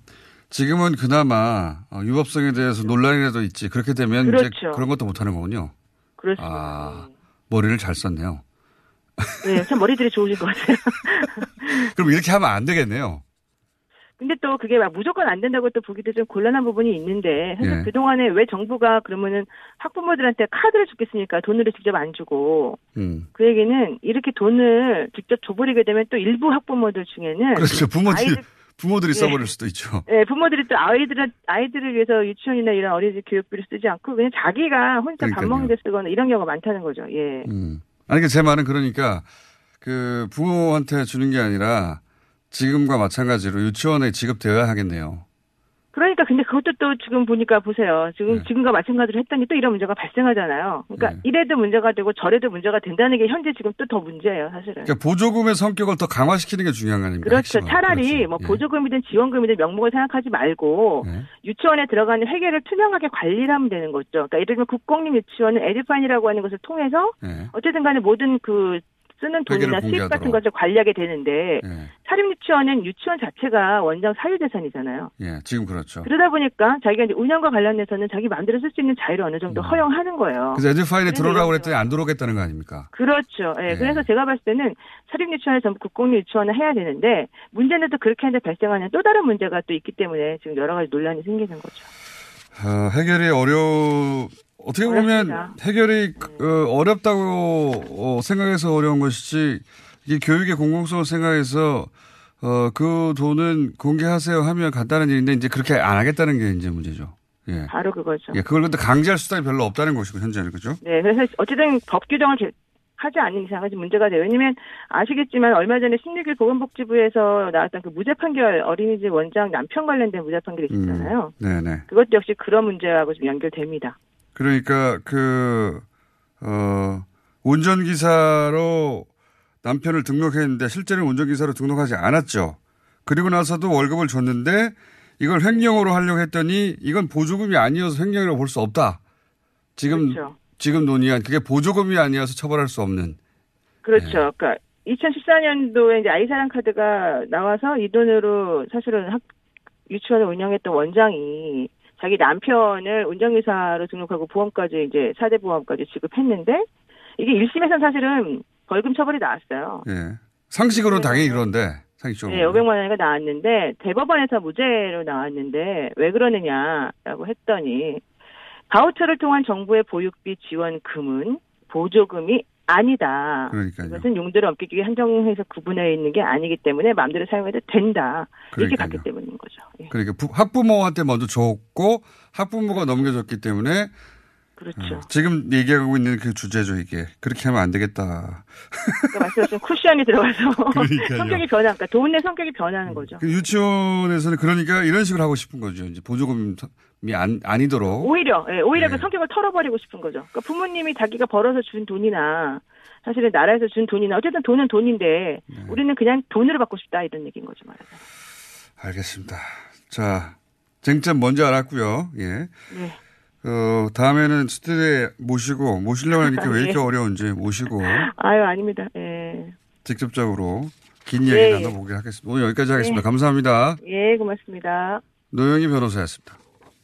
지금은 그나마 유법성에 대해서 논란이라도 있지. 그렇게 되면 그렇죠. 이제 그런 것도 못하는 거군요. 그렇습니다. 아, 머리를 잘 썼네요. 네, 참 머리들이 좋으실 것 같아요. 그럼 이렇게 하면 안 되겠네요. 근데 또 그게 막 무조건 안 된다고 또 보기도 좀 곤란한 부분이 있는데 사실 예. 그동안에 왜 정부가 그러면은 학부모들한테 카드를 줬겠습니까? 돈으로 직접 안 주고 음. 그 얘기는 이렇게 돈을 직접 줘버리게 되면 또 일부 학부모들 중에는 그렇죠. 부모들이 아이들, 부모들이 써버릴 예. 수도 있죠. 예, 부모들이 또 아이들을 아이들을 위해서 유치원이나 이런 어린이집 교육비를 쓰지 않고 그냥 자기가 혼자 그러니까요. 밥 먹는 데 쓰거나 이런 경우가 많다는 거죠. 예. 음. 아니 제 말은 그러니까 그 부모한테 주는 게 아니라. 지금과 마찬가지로 유치원에 지급되어야 하겠네요. 그러니까 근데 그것도 또 지금 보니까 보세요. 지금 네. 지금과 마찬가지로 했더니 또 이런 문제가 발생하잖아요. 그러니까 네. 이래도 문제가 되고 저래도 문제가 된다는 게 현재 지금 또 더 문제예요, 사실은. 그러니까 보조금의 성격을 더 강화시키는 게 중요한 거 아닙니까? 그렇죠. 핵심은. 차라리 그렇지. 뭐 보조금이든 지원금이든 명목을 생각하지 말고 네. 유치원에 들어가는 회계를 투명하게 관리를 하면 되는 거죠. 그러니까 예를 들면 국공립 유치원은 에듀판이라고 하는 것을 통해서 네. 어쨌든 간에 모든 그 쓰는 돈이나 수입 같은 것을 관리하게 되는데 예. 사립유치원은 유치원 자체가 원장 사유재산이잖아요. 예, 지금 그렇죠. 그러다 보니까 자기가 이제 운영과 관련해서는 자기 마음대로 쓸 수 있는 자유를 어느 정도 허용하는 거예요. 그래서 에듀파인에 들어오라고 그랬더니 안 들어오겠다는 거 아닙니까? 그렇죠. 예, 예. 그래서 제가 봤을 때는 사립유치원에 전부 국공립유치원을 해야 되는데 문제는 또 그렇게 하는데 발생하는 또 다른 문제가 또 있기 때문에 지금 여러 가지 논란이 생기는 거죠. 어, 해결이 어려운 어떻게 보면 어렵습니다. 해결이 어렵다고 생각해서 어려운 것이지 이게 교육의 공공성을 생각해서 그 돈은 공개하세요 하면 간단한 일인데 이제 그렇게 안 하겠다는 게 이제 문제죠. 예. 바로 그거죠. 예, 그걸 근데 강제할 수단이 별로 없다는 것이고 현재는 그죠? 네, 그래서 어쨌든 법 규정을 하지 않는 이상은 문제가 돼요. 왜냐하면 아시겠지만 얼마 전에 십육 일 보건복지부에서 나왔던 그 무죄 판결, 어린이집 원장 남편 관련된 무죄 판결이 있었잖아요. 음, 네네. 그것도 역시 그런 문제하고 좀 연결됩니다. 그러니까 그 어, 운전기사로 남편을 등록했는데 실제로 운전기사로 등록하지 않았죠. 그리고 나서도 월급을 줬는데 이걸 횡령으로 하려고 했더니 이건 보조금이 아니어서 횡령이라고 볼 수 없다. 지금 그렇죠. 지금 논의한 그게 보조금이 아니어서 처벌할 수 없는. 그렇죠. 네. 그러니까 이천십사 년도에 이제 아이사랑 카드가 나와서 이 돈으로 사실은 학, 유치원을 운영했던 원장이 자기 남편을 운전기사로 등록하고 보험까지 이제 사 대 보험까지 지급했는데 이게 일 심에서는 사실은 벌금 처벌이 나왔어요. 예. 네. 상식으로 당연히 그런데. 상식적으로. 네, 오백만 원이 나왔는데 대법원에서 무죄로 나왔는데 왜 그러느냐라고 했더니 바우처를 통한 정부의 보육비 지원금은 보조금이 아니다. 그러니까요. 그것은 용도를 엄격히 한정해서 구분해 있는 게 아니기 때문에 마음대로 사용해도 된다. 이렇게 갔기 때문인 거죠. 예. 그러니까 학부모한테 먼저 줬고 학부모가 넘겨줬기 때문에 그렇죠. 어, 지금 얘기하고 있는 그 주제죠, 이게. 그렇게 하면 안 되겠다. 그러니까 말씀하신 쿠션이 들어가서 성격이 변하니까 그러니까 돈 내 성격이 변하는 거죠. 그 유치원에서는 그러니까 이런 식으로 하고 싶은 거죠. 이제 보조금이 안, 아니도록. 오히려, 예, 오히려 네. 그 성격을 털어버리고 싶은 거죠. 그러니까 부모님이 자기가 벌어서 준 돈이나 사실은 나라에서 준 돈이나 어쨌든 돈은 돈인데 네. 우리는 그냥 돈으로 받고 싶다 이런 얘기인 거죠, 말하자면. 알겠습니다. 자, 쟁점 뭔지 알았고요. 예. 네. 어, 다음에는 스튜디오에 모시고, 모시려고 하니까 왜 이렇게 예. 어려운지 모시고. 아유, 아닙니다. 예. 직접적으로 긴 이야기 예, 나눠보게 예. 하겠습니다. 오늘 여기까지 하겠습니다. 예. 감사합니다. 예, 고맙습니다. 노영희 변호사였습니다.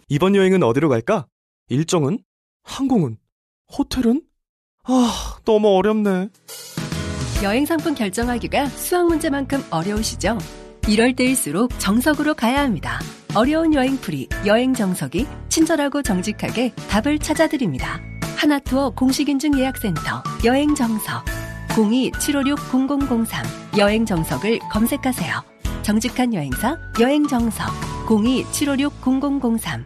이번 여행은 어디로 갈까? 일정은? 항공은? 호텔은? 아, 너무 어렵네. 여행 상품 결정하기가 수학 문제만큼 어려우시죠? 이럴 때일수록 정석으로 가야 합니다. 어려운 여행풀이 여행정석이 친절하고 정직하게 답을 찾아드립니다. 하나투어 공식인증예약센터 여행정석 공이 칠오육 공공공삼 여행정석을 검색하세요. 정직한 여행사 여행정석 공이 칠오육 공공공삼.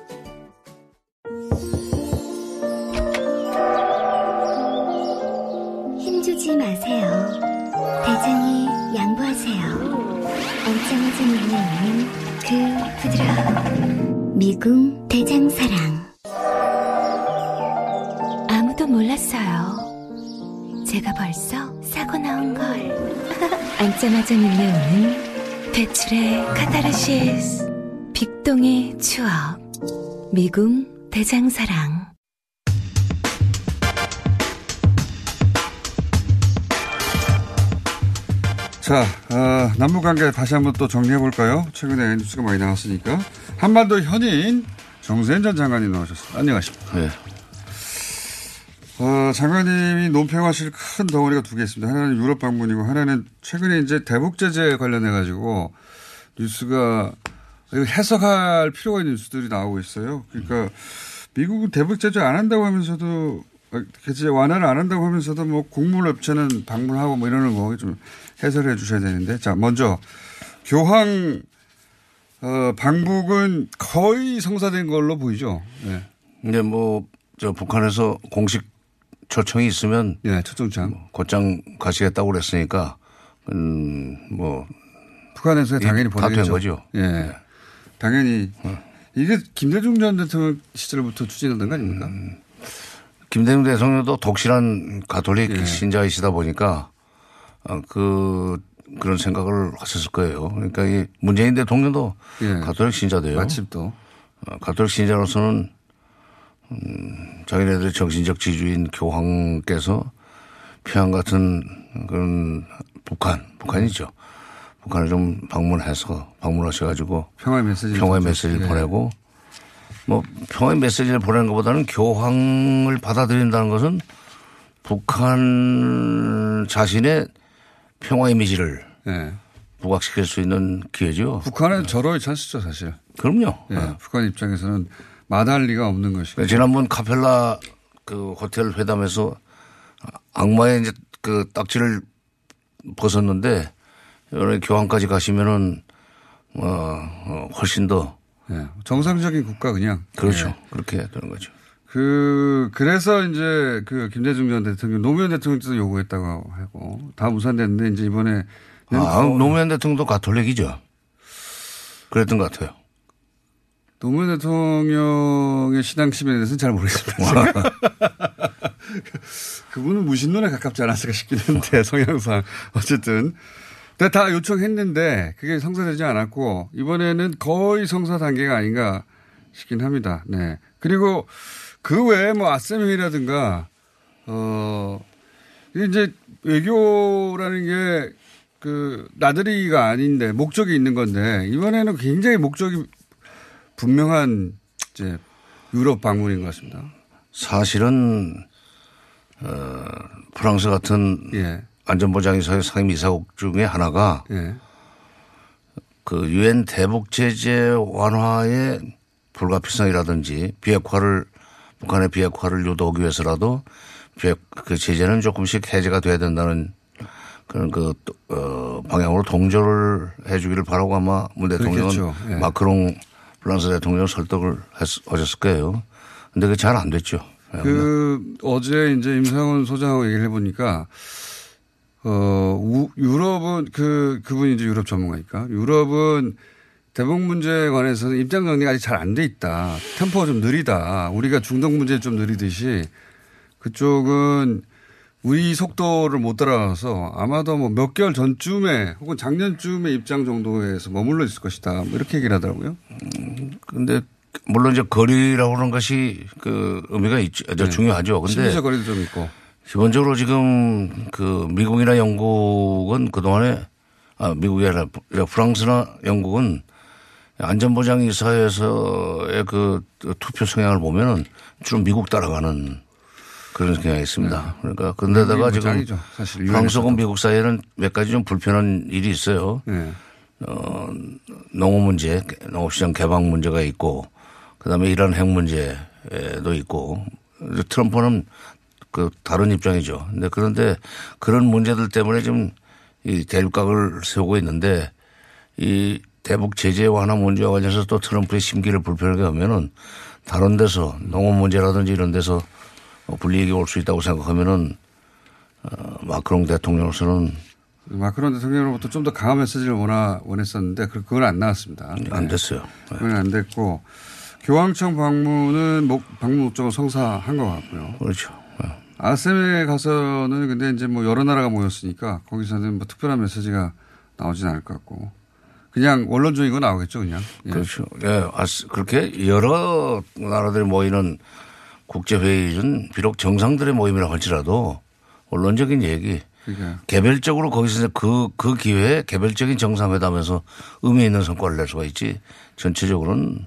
힘주지 마세요. 대장이 양보하세요. 엉짱하지 않는 그 부드러운 미궁 대장사랑. 아무도 몰랐어요. 제가 벌써 사고 나온 걸. 앙짜마자 밀려오는 배출의 카타르시스. 빅동의 추억. 미궁 대장사랑. 자, 어, 남북관계 다시 한번 또 정리해볼까요? 최근에 뉴스가 많이 나왔으니까. 한반도 현인 정세현 전 장관이 나오셨습니다. 안녕하십니까. 네. 어, 장관님이 논평하실 큰 덩어리가 두 개 있습니다. 하나는 유럽 방문이고 하나는 최근에 이제 대북 제재 관련해가지고 뉴스가 해석할 필요가 있는 뉴스들이 나오고 있어요. 그러니까 미국은 대북 제재 안 한다고 하면서도 그치, 완화를 안 한다고 하면서도 뭐 곡물업체는 방문하고 뭐 이러는 거 좀 해설해 주셔야 되는데. 자, 먼저 교황, 어, 방북은 거의 성사된 걸로 보이죠. 네. 근데 뭐, 저 북한에서 공식 초청이 있으면. 예, 네, 초청장. 뭐 곧장 가시겠다고 그랬으니까, 음, 뭐. 북한에서 당연히 보내겠죠. 다 된 거죠. 예. 네. 당연히. 어. 이게 김대중 전 대통령 시절부터 추진하던 거 아닙니까? 음. 김대중 대통령도 독실한 가톨릭 예. 신자이시다 보니까 그 그런 생각을 하셨을 거예요. 그러니까 이 문재인 대통령도 예. 가톨릭 신자돼요. 마침 또 가톨릭 신자로서는 음, 자기네들의 정신적 지주인 교황께서 평양 같은 그런 북한 북한이죠. 북한을 좀 방문해서 방문하셔가지고 평화의 메시지 평화의 메시지를 예. 보내고. 뭐 평화의 메시지를 보내는 것보다는 교황을 받아들인다는 것은 북한 자신의 평화 이미지를 네. 부각시킬 수 있는 기회죠. 북한은 네. 절호의 찬스죠 사실. 그럼요. 네. 네. 북한 입장에서는 마다할 리가 없는 것이고. 지난번 카펠라 그 호텔 회담에서 악마의 이제 그 딱지를 벗었는데 이번에 교황까지 가시면은 어, 어 훨씬 더 네. 정상적인 국가 그냥. 그렇죠. 네. 그렇게 되는 거죠. 그 그래서 이제 그 김대중 전 대통령, 노무현 대통령도 요구했다고 하고 다 무산됐는데 이제 이번에 아, 노무현 대통령도 가톨릭이죠. 그랬던 것 같아요. 노무현 대통령의 신앙심에 대해서는 잘 모르겠습니다. 그분은 무신론에 가깝지 않았을까 싶긴 한데 성향상 어쨌든 근데 다 요청했는데 그게 성사되지 않았고 이번에는 거의 성사 단계가 아닌가 싶긴 합니다. 네. 그리고 그 외에 뭐 아셈회의라든가 어 이제 외교라는 게 그 나들이가 아닌데 목적이 있는 건데 이번에는 굉장히 목적이 분명한 이제 유럽 방문인 것 같습니다. 사실은 어, 프랑스 같은 예. 안전보장이사회 상임이사국 중에 하나가 예. 그 유엔 대북제재 완화의 불가피성이라든지 비핵화를 북한의 비핵화를 유도하기 위해서라도 비핵, 그 제재는 조금씩 해제가 돼야 된다는 그런 그 어, 방향으로 동조를 해주기를 바라고 아마 문 대통령은 예. 마크롱 프랑스 대통령 설득을 하셨을 거예요. 근데 그게 잘 안 됐죠. 그 어제 이제 임상훈 소장하고 얘기를 해보니까 어 우, 유럽은 그 그분이 이제 유럽 전문가니까 유럽은 대북 문제에 관해서는 입장 정리가 아직 잘 안 돼 있다. 템포가 좀 느리다. 우리가 중동 문제 좀 느리듯이 그쪽은 우리 속도를 못 따라가서 아마도 뭐 몇 개월 전쯤에 혹은 작년쯤에 입장 정도에서 머물러 있을 것이다. 이렇게 얘기를 하더라고요. 그런데 음, 물론 이제 거리라고 하는 것이 그 의미가 있죠. 네. 중요하죠. 근데 심리적 거리도 좀 있고. 기본적으로 지금 그 미국이나 영국은 그동안에 아, 미국이 아니라 프랑스나 영국은 안전보장이사회에서의 그 투표 성향을 보면은 주로 미국 따라가는 그런 경향이 있습니다. 그러니까 그런데다가 지금 사실 프랑스하고 미국 사이에는 몇 가지 좀 불편한 일이 있어요. 네. 어, 농업 문제, 농업시장 개방 문제가 있고 그다음에 이란 핵 문제도 있고 트럼프는 그 다른 입장이죠. 그런데 그런데 그런 문제들 때문에 지금 이 대립각을 세우고 있는데 이 대북 제재 완화 문제와 관련해서 또 트럼프의 심기를 불편하게 하면은 다른 데서 농업 문제라든지 이런 데서 불리익이 올 수 있다고 생각하면은 어, 마크롱 대통령으로서는 마크롱 대통령으로부터 좀 더 강한 메시지를 원하, 원했었는데 그건 안 나왔습니다. 네. 안 됐어요. 네. 그건 안 됐고 교황청 방문은 목, 방문 목적을 성사한 것 같고요. 그렇죠. 네. 아셈에 가서는 근데 이제 뭐 여러 나라가 모였으니까 거기서는 뭐 특별한 메시지가 나오진 않을 것 같고 그냥 원론적인 거 나오겠죠 그냥. 예. 그렇죠. 예, 아스, 그렇게 여러 나라들이 모이는 국제회의는 비록 정상들의 모임이라고 할지라도 원론적인 얘기. 그러니까요. 개별적으로 거기서 그, 그 기회에 개별적인 정상회담에서 의미 있는 성과를 낼 수가 있지 전체적으로는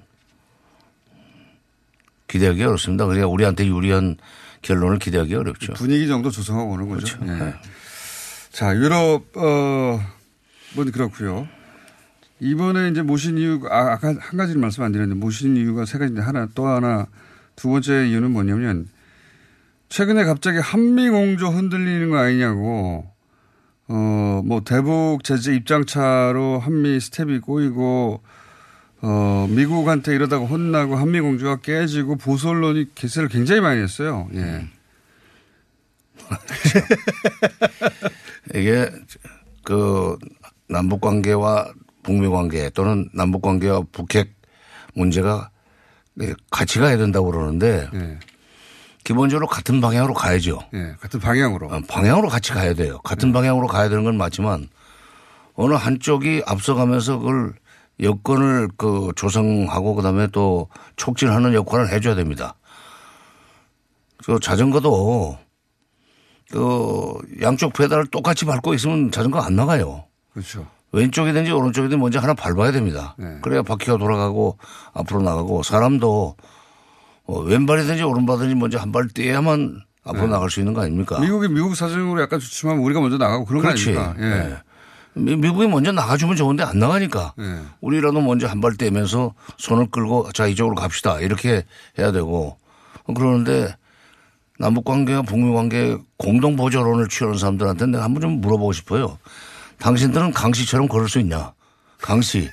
기대하기 어렵습니다. 그러니까 우리한테 유리한 결론을 기대하기 어렵죠. 분위기 정도 조성하고 오는 거죠. 그렇죠. 네. 네. 자, 유럽, 어, 뭐 그렇고요. 이번에 이제 모신 이유가, 아, 아까 한 가지를 말씀 안 드렸는데 모신 이유가 세 가지인데 하나 또 하나 두 번째 이유는 뭐냐면 최근에 갑자기 한미 공조 흔들리는 거 아니냐고 어 뭐 대북 제재 입장차로 한미 스텝이 꼬이고 어 미국한테 이러다가 혼나고 한미 공조가 깨지고 보수 언론이 개세를 굉장히 많이 했어요. 예. 이게 그 남북 관계와 북미 관계 또는 남북 관계와 북핵 문제가 같이 가야 된다고 그러는데 네. 기본적으로 같은 방향으로 가야죠. 네, 같은 방향으로. 방향으로 같이 가야 돼요. 같은 네. 방향으로 가야 되는 건 맞지만 어느 한쪽이 앞서가면서 그걸 여건을 그 조성하고 그다음에 또 촉진하는 역할을 해 줘야 됩니다. 그 자전거도 그 양쪽 페달을 똑같이 밟고 있으면 자전거 안 나가요. 그렇죠. 왼쪽이든지 오른쪽이든지 먼저 하나 밟아야 됩니다. 네. 그래야 바퀴가 돌아가고 앞으로 나가고 사람도 왼발이든지 오른발이든지 먼저 한 발 뛰어야만 앞으로 네. 나갈 수 있는 거 아닙니까? 미국이 미국 사정으로 약간 주춤하면 우리가 먼저 나가고 그런 그렇지. 거 아닙니까? 예. 네. 미국이 먼저 나가주면 좋은데 안 나가니까 네. 우리라도 먼저 한 발 떼면서 손을 끌고 자 이쪽으로 갑시다 이렇게 해야 되고 그러는데 남북관계와 북미관계 공동보조론을 취하는 사람들한테 내가 한번 좀 물어보고 싶어요. 당신들은 강씨처럼 걸을 수 있냐? 강씨.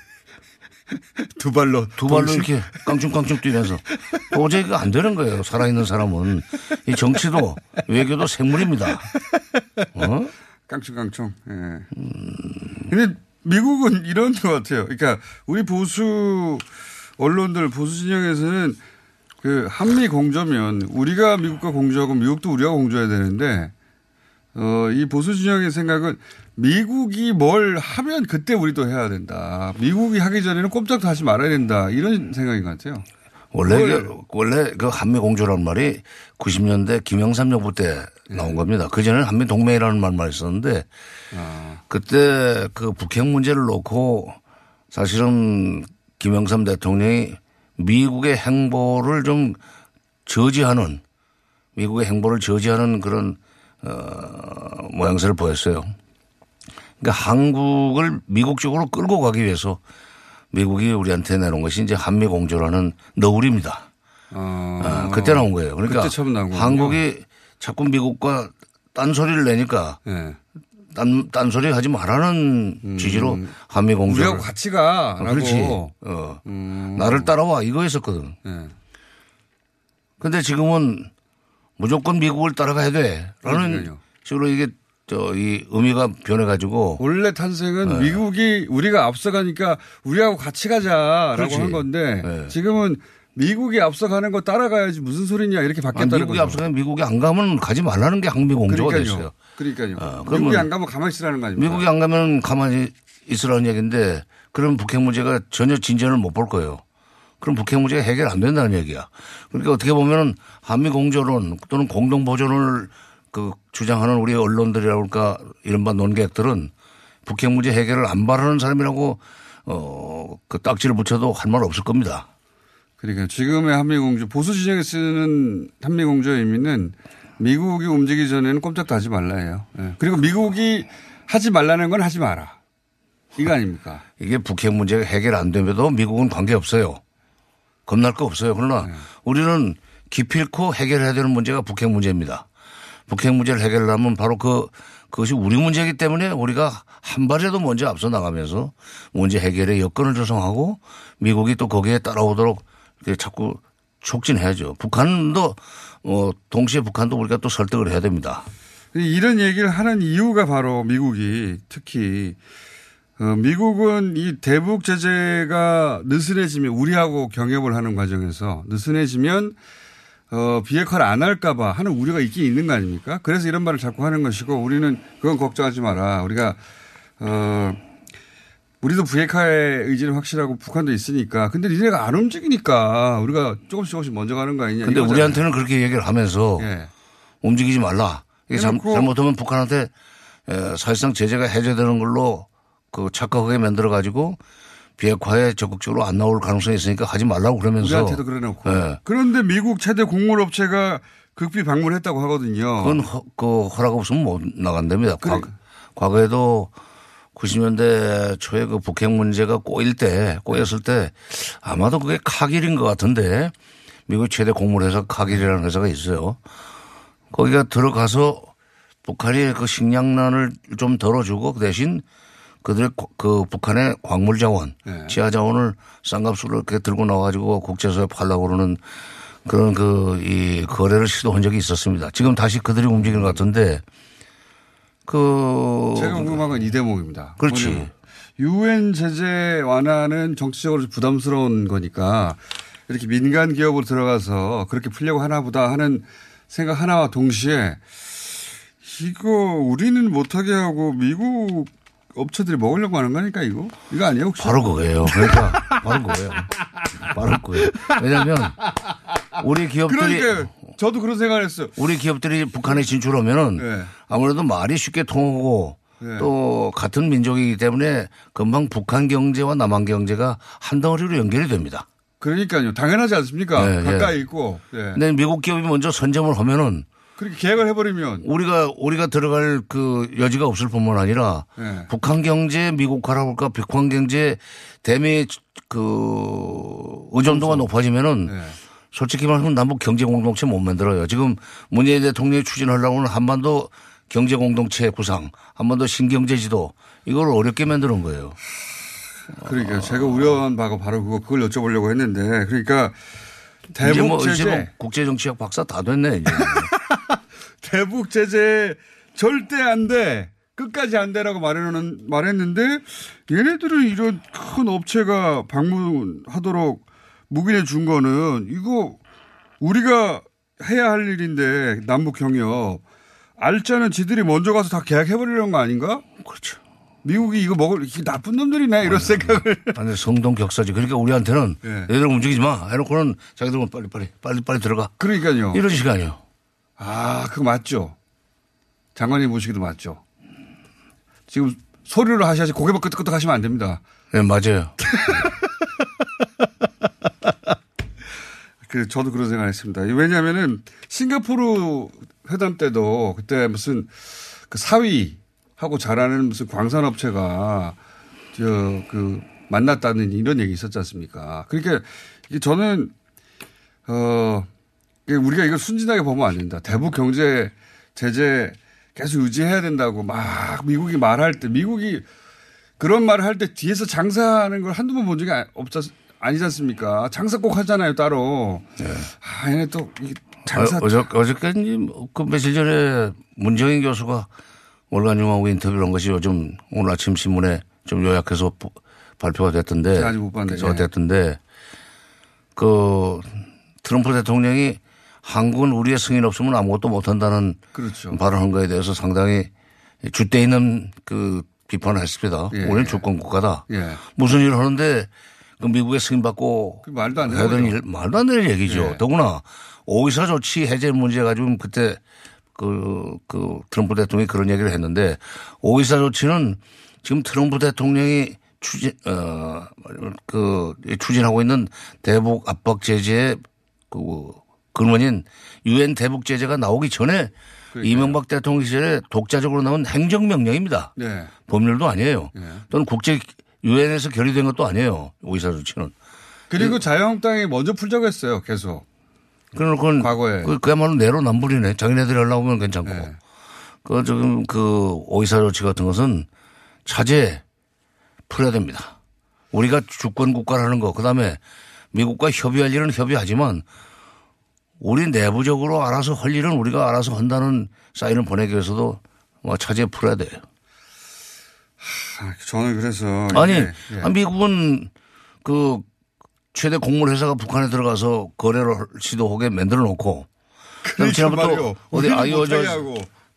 두 발로. 두 발로 동심. 이렇게 깡충깡충 뛰면서. 도저히 안 되는 거예요. 살아있는 사람은. 이 정치도 외교도 생물입니다. 어? 깡충깡충. 예. 음. 근데 미국은 이런 것 같아요. 그러니까 우리 보수 언론들 보수 진영에서는 그 한미 공조면 우리가 미국과 공조하고 미국도 우리와 공조해야 되는데 어, 이 보수 진영의 생각은 미국이 뭘 하면 그때 우리도 해야 된다. 미국이 하기 전에는 꼼짝도 하지 말아야 된다. 이런 생각인 것 같아요. 원래 그, 원래 그 한미 공조라는 말이 구십 년대 김영삼 정부 때 네. 나온 겁니다. 그 전에는 한미 동맹이라는 말만 있었는데 아. 그때 그 북핵 문제를 놓고 사실은 김영삼 대통령이 미국의 행보를 좀 저지하는 미국의 행보를 저지하는 그런 어, 모양새를 보였어요. 그러니까 한국을 미국 쪽으로 끌고 가기 위해서 미국이 우리한테 내놓은 것이 이제 한미 공조라는 너울입니다. 어. 어, 그때 나온 거예요. 그러니까 한국이 자꾸 미국과 딴소리를 내니까 네. 딴, 딴소리 하지 말라는 음. 취지로 한미 공조를. 우리하고 같이 가. 어, 그렇지. 어. 음. 나를 따라와 이거 했었거든. 그런데 네. 지금은 무조건 미국을 따라가야 돼. 라는 식으로 이게 저 이 의미가 변해가지고. 원래 탄생은 네. 미국이 우리가 앞서가니까 우리하고 같이 가자라고 그렇지. 한 건데 네. 지금은 미국이 앞서가는 거 따라가야지 무슨 소리냐 이렇게 바뀌었다는 거죠. 미국이 앞서가면 미국이 안 가면 가지 말라는 게 한미 공조가 그러니까요. 됐어요. 그러니까요. 어, 미국이 안 가면 가만히 있으라는 거 아닙니까? 미국이 안 가면 가만히 있으라는 얘기인데 그럼 북핵 문제가 전혀 진전을 못 볼 거예요. 그럼 북핵 문제가 해결 안 된다는 얘기야. 그러니까 어떻게 보면 한미 공조론 또는 공동 보조론을 그 주장하는 우리 언론들이라고 할까 이른바 논객들은 북핵 문제 해결을 안 바라는 사람이라고 어, 그 딱지를 붙여도 할 말 없을 겁니다. 그러니까 지금의 한미공조 보수 진영에 쓰는 한미공조의 의미는 미국이 움직이기 전에는 꼼짝도 하지 말라예요. 네. 그리고 미국이 하지 말라는 건 하지 마라. 이거 아닙니까? 이게 북핵 문제가 해결 안 되면도 미국은 관계없어요. 겁날 거 없어요. 그러나 네. 우리는 기필코 해결해야 되는 문제가 북핵 문제입니다. 북핵 문제를 해결하면 바로 그 그것이 우리 문제이기 때문에 우리가 한 발이라도 먼저 앞서 나가면서 문제 해결에 여건을 조성하고 미국이 또 거기에 따라오도록 자꾸 촉진해야죠. 북한도 어, 동시에 북한도 우리가 또 설득을 해야 됩니다. 이런 얘기를 하는 이유가 바로 미국이 특히 어, 미국은 이 대북 제재가 느슨해지면 우리하고 경협을 하는 과정에서 느슨해지면 어, 비핵화를 안 할까 봐 하는 우려가 있긴 있는 거 아닙니까? 그래서 이런 말을 자꾸 하는 것이고 우리는 그건 걱정하지 마라. 우리가 어. 우리도 비핵화의 의지는 확실하고 북한도 있으니까. 근데 니네가 안 움직이니까 우리가 조금씩 조금씩 먼저 가는 거 아니냐. 근데 이거잖아요. 우리한테는 그렇게 얘기를 하면서 예. 움직이지 말라. 이게 잘, 잘못하면 북한한테 사실상 제재가 해제되는 걸로 그 착각하게 만들어 가지고 비핵화에 적극적으로 안 나올 가능성이 있으니까 하지 말라고 그러면서. 우리한테도 그래놓고. 예. 그런데 미국 최대 곡물업체가 극비 방문했다고 하거든요. 그건 허, 그 허락 없으면 못 나간답니다. 그래. 과, 과거에도 구십 년대 초에 그 북핵 문제가 꼬일 때, 꼬였을 때 아마도 그게 카길인 것 같은데 미국 최대 곡물회사 카길이라는 회사가 있어요. 거기가 들어가서 북한이 그 식량난을 좀 덜어주고 그 대신 그들의 그 북한의 광물 자원, 네. 지하 자원을 싼 값으로 이렇게 들고 나와가지고 국제소에 팔라고 그러는 그런 그 이 거래를 시도한 적이 있었습니다. 지금 다시 그들이 움직이는 것 같은데 그 제가 궁금한 건 이 대목입니다. 그렇지. 유엔 제재 완화는 정치적으로 부담스러운 거니까 이렇게 민간 기업으로 들어가서 그렇게 풀려고 하나 보다 하는 생각 하나와 동시에 이거 우리는 못하게 하고 미국 업체들이 먹으려고 하는 거니까 이거? 이거 아니에요 혹시? 바로 그거예요. 그러니까 바로 그거예요. 바로 그거예요. 왜냐하면 우리 기업들이. 그러니까요. 저도 그런 생각을 했어요. 우리 기업들이 북한에 진출하면은 네. 아무래도 말이 쉽게 통하고 네. 또 같은 민족이기 때문에 금방 북한 경제와 남한 경제가 한 덩어리로 연결이 됩니다. 그러니까요. 당연하지 않습니까? 네, 가까이 네. 있고. 네. 근데 미국 기업이 먼저 선점을 하면은 그렇게 계약을 해버리면 우리가 우리가 들어갈 그 여지가 없을 뿐만 아니라 네. 북한 경제 미국화라 볼까 북한 경제 대미 그 의존도가 높아지면은 네. 솔직히 말하면 남북 경제 공동체 못 만들어요. 지금 문재인 대통령이 추진하려고는 한반도 경제 공동체 구상, 한반도 신경제 지도 이걸 어렵게 만드는 거예요. 그러니까 어. 제가 우려한 바가 바로 그거 그걸 여쭤보려고 했는데 그러니까 대북 뭐, 제재 뭐 국제 정치학 박사 다 됐네. 이제. 대북 제재 절대 안 돼. 끝까지 안 돼라고 말해놓는 말했는데 얘네들은 이런 큰 업체가 방문하도록 묵인해 준 거는 이거 우리가 해야 할 일인데 남북 경협 알자는 지들이 먼저 가서 다 계약해버리려는 거 아닌가? 그렇죠. 미국이 이거 먹을 이게 나쁜 놈들이네 이런 아니, 생각을. 아니 성동 격사지. 그러니까 우리한테는 네. 얘들 움직이지 마. 해놓고는 자기들은 빨리 빨리 빨리 빨리 들어가. 그러니까요. 이런 시간이요. 아 그거 맞죠. 장관님 보시기도 맞죠. 지금 소리를 하셔야지 고개만 끄덕끄덕 하시면 안 됩니다. 네 맞아요. 그래서 저도 그런 생각했습니다. 왜냐하면은 싱가포르 회담 때도 그때 무슨 그 사위 하고 잘하는 무슨 광산업체가 저 그 만났다는 이런 얘기 있었지 않습니까? 그러니까 저는 어 우리가 이걸 순진하게 보면 안 된다. 대북 경제 제재 계속 유지해야 된다고 막 미국이 말할 때 미국이 그런 말을 할 때 뒤에서 장사하는 걸 한두 번 본 적이 없었 아니지 않습니까? 장사 꼭 하잖아요 따로. 네. 아 얘네 또 장사. 어, 어저께 어저께 그 며칠 전에 문정인 교수가 월간유망하고 인터뷰를 한 것이 요즘 오늘 아침 신문에 좀 요약해서 발표가 됐던데. 아직 못 봤는데. 발표가 됐던데 그 트럼프 대통령이 한국은 우리의 승인 없으면 아무것도 못한다는 그렇죠. 발언한 거에 대해서 상당히 줏대 있는 그 비판을 했습니다. 예. 우리는 주권 국가다. 예. 무슨 일을 하는데 그 미국의 승인 받고. 그 말도 안 되는 일, 말도 안 되는 얘기죠. 예. 더구나 오이사 조치 해제 문제 가지고 그때 그, 그 트럼프 대통령이 그런 얘기를 했는데 오이사 조치는 지금 트럼프 대통령이 추진, 어, 그 추진하고 있는 대북 압박 제재의 그 근원인 유엔 대북 제재가 나오기 전에 그러니까요. 이명박 대통령 시절에 독자적으로 나온 행정명령입니다. 네. 법률도 아니에요. 네. 또는 국제 유엔에서 결의된 것도 아니에요. 오이사 조치는. 그리고 자유한국당이 먼저 풀자고 했어요. 계속. 그건 과거에 그, 그야말로 내로남불이네. 자기네들이 하려고 하면 괜찮고. 네. 그 지금 그 오이사 조치 같은 것은 차제 풀어야 됩니다. 우리가 주권 국가라는 거 그다음에 미국과 협의할 일은 협의하지만 우리 내부적으로 알아서 할 일은 우리가 알아서 한다는 사인을 보내기 위해서도 뭐 차제 풀어야 돼요. 하, 저는 그래서 아니 예, 예. 미국은 그 최대 곡물 회사가 북한에 들어가서 거래를 시도하게 만들어 놓고. 그럼 지난번에 어디 아이오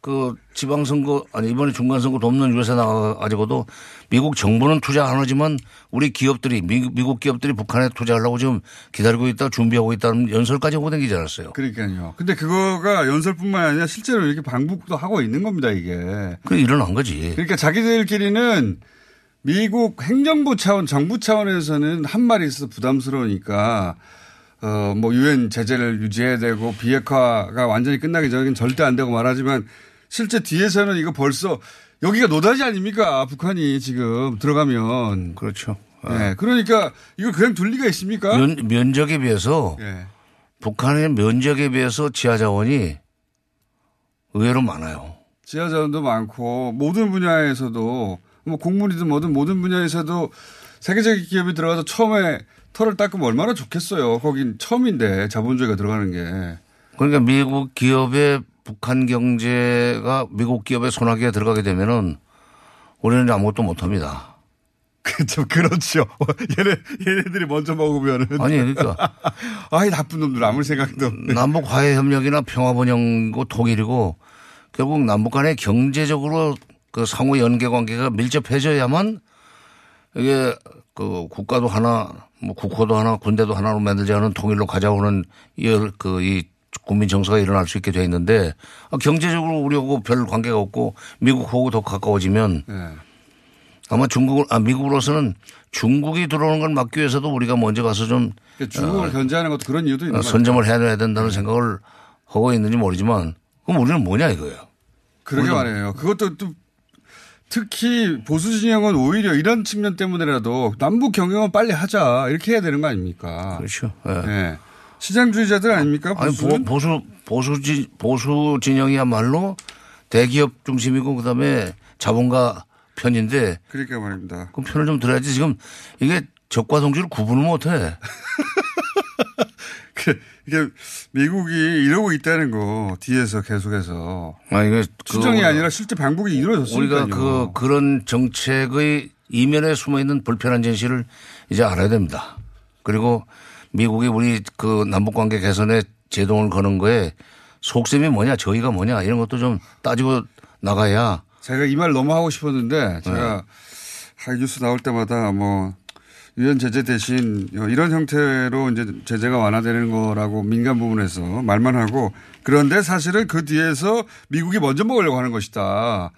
그 지방선거 아니 이번에 중간선거도 없는 유에서 나가가지고도 미국 정부는 투자 안 하지만 우리 기업들이 미국 기업들이 북한에 투자하려고 지금 기다리고 있다 준비하고 있다는 연설까지 하고 다니지 않았어요. 그러니까요. 근데 그거가 연설뿐만 아니라 실제로 이렇게 방북도 하고 있는 겁니다 이게. 그게 일어난 거지. 그러니까 자기들끼리는 미국 행정부 차원, 정부 차원에서는 한 말이 있어서 부담스러우니까, 어, 뭐, 유엔 제재를 유지해야 되고, 비핵화가 완전히 끝나기 전에는 절대 안 되고 말하지만, 실제 뒤에서는 이거 벌써, 여기가 노다지 아닙니까? 북한이 지금 들어가면. 음, 그렇죠. 예. 네, 그러니까, 이걸 그냥 둘 리가 있습니까? 면, 면적에 비해서, 네. 북한의 면적에 비해서 지하 자원이 의외로 많아요. 지하 자원도 많고, 모든 분야에서도, 뭐 곡물이든 뭐든 모든 분야에서도 세계적인 기업이 들어가서 처음에 털을 닦으면 얼마나 좋겠어요. 거긴 처음인데 자본주의가 들어가는 게. 그러니까 미국 기업의 북한 경제가 미국 기업의 손아귀에 들어가게 되면은 우리는 아무것도 못합니다. 그렇죠. 그렇죠. 얘네, 얘네들이 먼저 먹으면은. 아니, 그러니까. 아이, 나쁜 놈들 아무리 생각해도. 남북 화해협력이나 평화번영고 독일이고 결국 남북 간의 경제적으로 그 상호 연계 관계가 밀접해져야만 이게 그 국가도 하나, 뭐 국호도 하나, 군대도 하나로 만들자는 통일로 가자오는 이 그 이 국민 정서가 일어날 수 있게 돼 있는데 경제적으로 우리하고 별 관계가 없고 미국하고 더 가까워지면 네. 아마 중국을 아 미국으로서는 중국이 들어오는 걸 막기 위해서도 우리가 먼저 가서 좀 그러니까 중국을 어, 견제하는 것도 그런 이유도 있는 거죠. 선점을 해야 된다는 생각을 하고 있는지 모르지만 그럼 우리는 뭐냐 이거예요. 그러게 말이에요. 그것도 또 특히 보수 진영은 오히려 이런 측면 때문에라도 남북 경영은 빨리 하자 이렇게 해야 되는 거 아닙니까? 그렇죠. 네. 네. 시장주의자들 아닙니까? 보수는? 아니, 보수 보수 진 보수 진영이야말로 대기업 중심이고 그다음에 자본가 편인데. 그러니까 말입니다. 그럼 편을 좀 들어야지. 지금 이게 적과 동지를 구분을 못해. 이게 미국이 이러고 있다는 거 뒤에서 계속해서 아 이거 수정이 그 아니라 실제 방북이 이루어졌으니까요. 우리가 그 그런 정책의 이면에 숨어 있는 불편한 진실을 이제 알아야 됩니다. 그리고 미국이 우리 그 남북관계 개선에 제동을 거는 거에 속셈이 뭐냐, 저희가 뭐냐 이런 것도 좀 따지고 나가야. 제가 이 말 너무 하고 싶었는데 제가 네. 뉴스 나올 때마다 뭐. 유엔 제재 대신 이런 형태로 이제 제재가 완화되는 거라고 민간 부분에서 말만 하고 그런데 사실은 그 뒤에서 미국이 먼저 먹으려고 하는 것이다.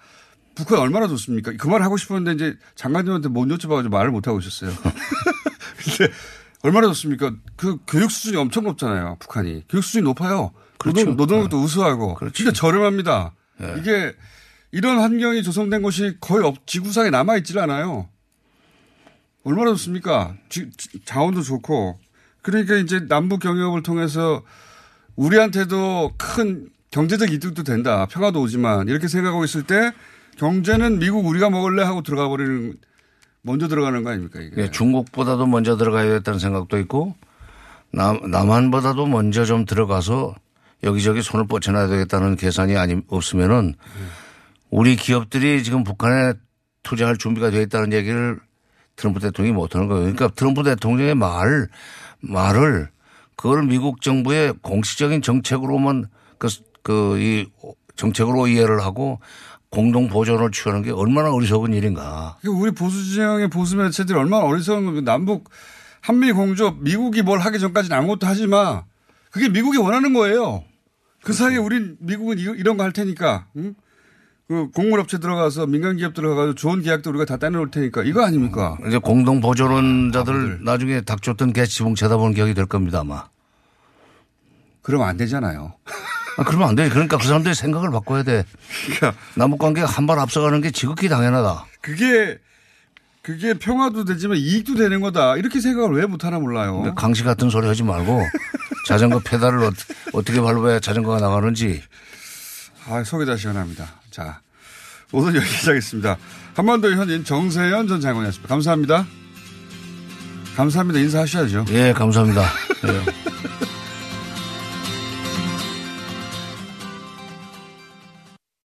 북한 얼마나 좋습니까? 그 말 하고 싶었는데 이제 장관님한테 못 여쭤봐서 말을 못 하고 있었어요. 근데 얼마나 좋습니까? 그 교육 수준이 엄청 높잖아요. 북한이. 교육 수준이 높아요. 그렇죠. 노동력도 우수하고. 그렇죠. 진짜 저렴합니다. 네. 이게 이런 환경이 조성된 곳이 거의 지구상에 남아있질 않아요. 얼마나 좋습니까? 자원도 좋고. 그러니까 이제 남북 경협을 통해서 우리한테도 큰 경제적 이득도 된다. 평화도 오지만 이렇게 생각하고 있을 때 경제는 미국 우리가 먹을래 하고 들어가 버리는 먼저 들어가는 거 아닙니까? 이게. 네, 중국보다도 먼저 들어가야겠다는 생각도 있고 남, 남한보다도 먼저 좀 들어가서 여기저기 손을 뻗쳐놔야 되겠다는 계산이 아니, 없으면은 우리 기업들이 지금 북한에 투자할 준비가 되어 있다는 얘기를 트럼프 대통령이 못하는 거예요. 그러니까 트럼프 대통령의 말, 말을 그걸 미국 정부의 공식적인 정책으로만 그, 그, 이 정책으로 이해를 하고 공동 보존을 취하는 게 얼마나 어리석은 일인가. 우리 보수 진영의 보수 매체들이 얼마나 어리석은 겁니까. 남북 한미 공조 미국이 뭘 하기 전까지는 아무것도 하지 마. 그게 미국이 원하는 거예요. 그 그렇죠. 사이에 우린 미국은 이런 거 할 테니까. 응? 그 공물업체 들어가서 민간기업 들어가서 좋은 계약도 우리가 다 따내놓을 테니까 이거 아닙니까? 이제 공동 보조론자들 아, 나중에 닥쳤던 개 지붕 쳐다보는 격이 될 겁니다 아마. 그러면 안 되잖아요. 아, 그러면 안 돼. 그러니까 그 사람들이 생각을 바꿔야 돼. 그러니까 남북관계가 한 발 앞서가는 게 지극히 당연하다. 그게 그게 평화도 되지만 이익도 되는 거다. 이렇게 생각을 왜 못하나 몰라요. 강시 같은 소리 하지 말고 자전거 페달을 어, 어떻게 밟아야 자전거가 나가는지. 아, 속이 다 시원합니다. 자, 오늘 여기 시작했습니다. 한반도의 현인 정세현 전 장관이었습니다. 감사합니다. 감사합니다. 인사하셔야죠. 예, 감사합니다. 예.